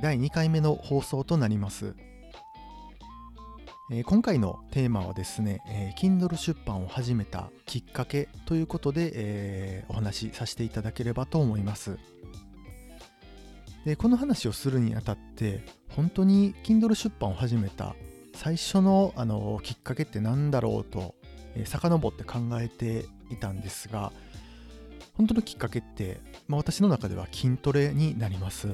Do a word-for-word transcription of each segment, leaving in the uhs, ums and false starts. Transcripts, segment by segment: だいにかいめの放送となります。今回のテーマはですね、Kindle 出版を始めたきっかけということでお話しさせていただければと思います。で、この話をするにあたって、本当に Kindle 出版を始めた最初の、あのきっかけって何だろうと遡って考えていたんですが、本当のきっかけって、まあ、私の中では筋トレになります。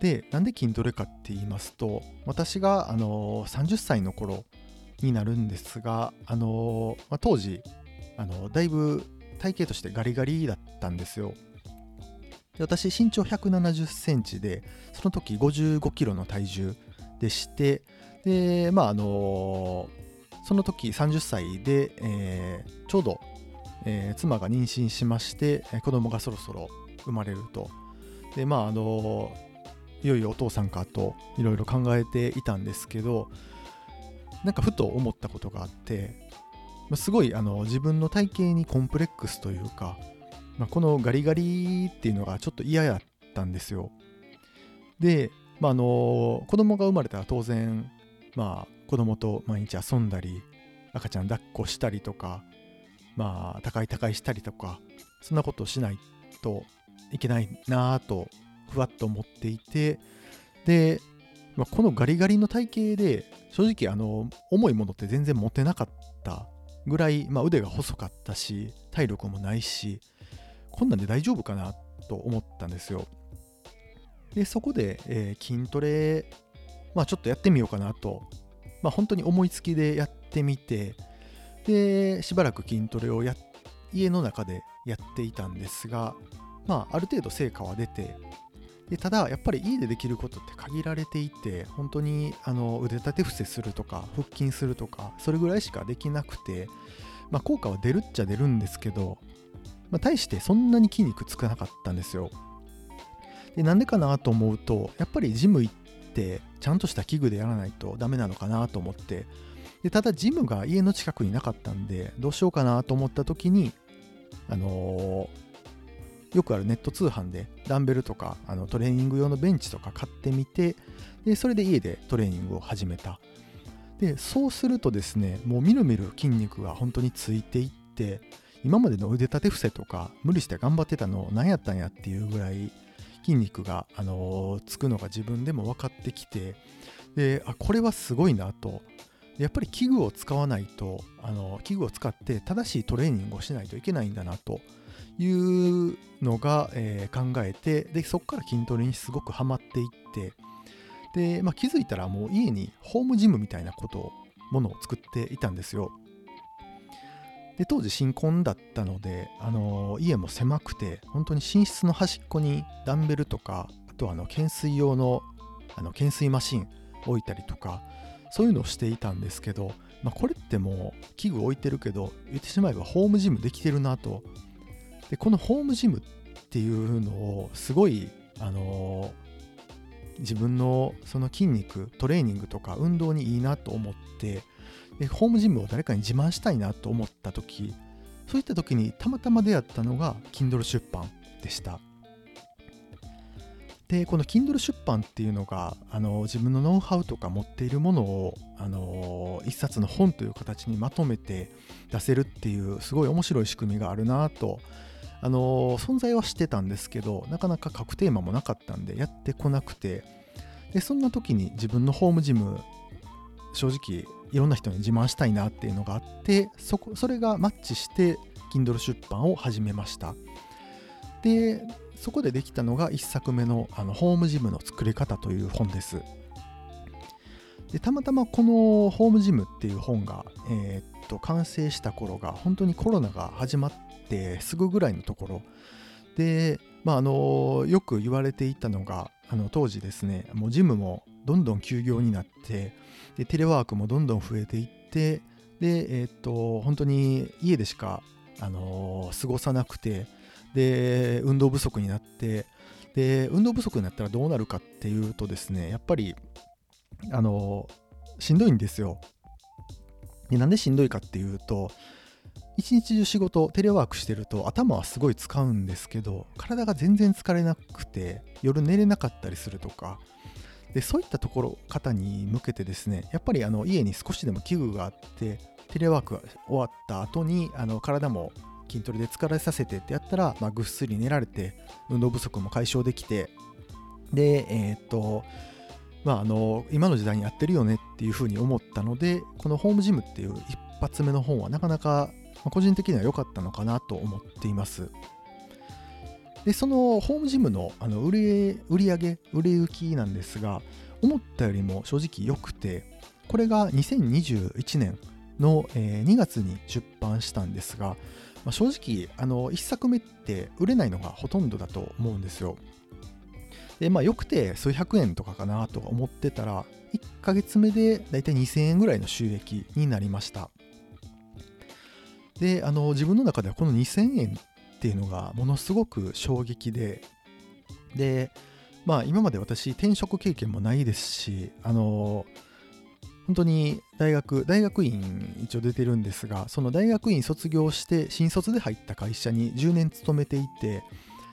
で、なんで筋トレかって言いますと、私があのさんじゅっさいの頃になるんですが、あの、まあ、当時あのだいぶ体型としてガリガリだったんですよ。で、私身長ひゃくななじゅっセンチで、その時ごじゅうごキロの体重でして、で、まああのその時さんじゅっさいで、えー、ちょうど、えー、妻が妊娠しまして、子供がそろそろ生まれると。で、まああのいよいよお父さんかといろいろ考えていたんですけど、なんかふと思ったことがあって、すごいあの自分の体型にコンプレックスというか、まあ、このガリガリっていうのがちょっと嫌やったんですよ。で、まあ、あの子供が生まれたら当然、まあ、子供と毎日遊んだり、赤ちゃん抱っこしたりとか、まあ、高い高いしたりとか、そんなことをしないといけないなぁとふわっと思っていて、で、まあ、このガリガリの体型で正直あの重いものって全然持てなかったぐらい、まあ、腕が細かったし体力もないし、こんなんで大丈夫かなと思ったんですよ。で、そこで、えー、筋トレ、まあ、ちょっとやってみようかなと、まあ、本当に思いつきでやってみて、でしばらく筋トレをや家の中でやっていたんですが、まあ、ある程度成果は出て、でただやっぱり家でできることって限られていて、本当にあの腕立て伏せするとか腹筋するとか、それぐらいしかできなくて、まあ、効果は出るっちゃ出るんですけど、まあ、対してそんなに筋肉つかなかったんですよ。で、なんでかなと思うと、やっぱりジム行ってちゃんとした器具でやらないとダメなのかなと思って、でただジムが家の近くになかったんで、どうしようかなと思った時に、あのーよくあるネット通販でダンベルとかあのトレーニング用のベンチとか買ってみて、でそれで家でトレーニングを始めた。で、そうするとですね、もうみるみる筋肉が本当についていって、今までの腕立て伏せとか無理して頑張ってたの何やったんやっていうぐらい筋肉が、あのー、つくのが自分でも分かってきて、であこれはすごいなと。やっぱり器具を使わないと、あの器具を使って正しいトレーニングをしないといけないんだなというのが、えー、考えて、でそこから筋トレにすごくハマっていって、でまあ、気づいたらもう家にホームジムみたいなことをものを作っていたんですよ。で当時新婚だったので、あのー、家も狭くて、本当に寝室の端っこにダンベルとか、あとはあの懸垂用の、あの懸垂マシン置いたりとか、そういうのをしていたんですけど、まあ、これってもう器具置いてるけど、言ってしまえばホームジムできてるなと。でこのホームジムっていうのをすごい、あのー、自分のその筋肉トレーニングとか運動にいいなと思って、でホームジムを誰かに自慢したいなと思った時、そういった時にたまたま出会ったのが Kindle 出版でした。でこの Kindle 出版っていうのが、あの自分のノウハウとか持っているものを、あの一冊の本という形にまとめて出せるっていう、すごい面白い仕組みがあるなと、あの存在はしてたんですけど、なかなか書くテーマもなかったんでやってこなくて、でそんな時に自分のホームジム、正直いろんな人に自慢したいなっていうのがあって、 そ, こそれがマッチして Kindle 出版を始めました。でそこでできたのがいっさくめの、あのホームジムの作り方という本です。でたまたまこのホームジムっていう本が、えー、っと完成した頃が本当にコロナが始まってすぐぐらいのところで、まあ、あのよく言われていたのが、あの当時ですね、もうジムもどんどん休業になって、でテレワークもどんどん増えていって、で、えー、っと本当に家でしか、あの過ごさなくて、で運動不足になって、で運動不足になったらどうなるかっていうとですね、やっぱりあのしんどいんですよ。でなんでしんどいかっていうと、一日中仕事テレワークしてると頭はすごい使うんですけど、体が全然疲れなくて夜寝れなかったりするとかで、そういったところ方に向けてですね、やっぱりあの家に少しでも器具があってテレワークが終わった後にあの体も筋トレで疲れさせてってやったら、まあ、ぐっすり寝られて運動不足も解消できて、でえー、っとまああの今の時代にやってるよねっていうふうに思ったので、このホームジムっていう一発目の本はなかなか個人的には良かったのかなと思っています。でそのホームジムの、 あの売り売り上げ売れ行きなんですが、思ったよりも正直良くて、これがにせんにじゅういちねんのにがつに出版したんですが、まあ、正直あのいっさくめって売れないのがほとんどだと思うんですよ。でまあ、よくて数百円とかかなと思ってたら、いっかげつめでだいたいにせんえんぐらいの収益になりました。であの自分の中ではこのにせんえんっていうのがものすごく衝撃で、で、まあ、今まで私転職経験もないですし、あの本当に大学大学院一応出てるんですが、その大学院卒業して新卒で入った会社にじゅうねん勤めていて、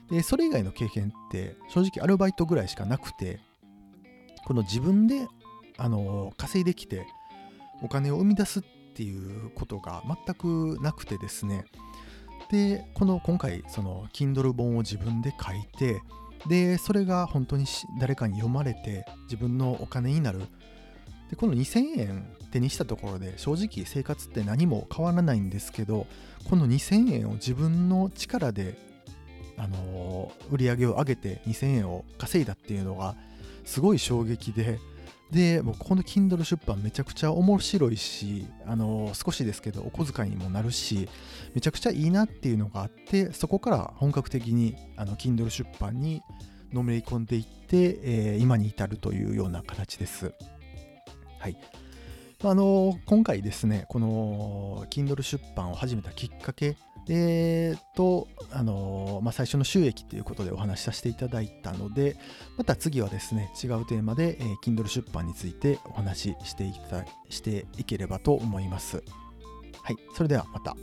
でそれ以外の経験って正直アルバイトぐらいしかなくて、この自分であの稼いできてお金を生み出すっていうことが全くなくてですね、でこの今回その Kindle 本を自分で書いて、でそれが本当に誰かに読まれて自分のお金になる。でこのにせんえん手にしたところで正直生活って何も変わらないんですけど、このにせんえんを自分の力であの売り上げを上げてにせんえんを稼いだっていうのがすごい衝撃で、でもうこの Kindle 出版めちゃくちゃ面白いし、あの少しですけどお小遣いにもなるし、めちゃくちゃいいなっていうのがあって、そこから本格的にあの Kindle 出版にのめり込んでいって、えー、今に至るというような形です。はい、あの今回ですね、この Kindle 出版を始めたきっかけえー、とあのーまあ、最初の収益ということでお話しさせていただいたので、また次はですね違うテーマで、えー、Kindle 出版についてお話ししていた、していければと思います。はい、それではまた。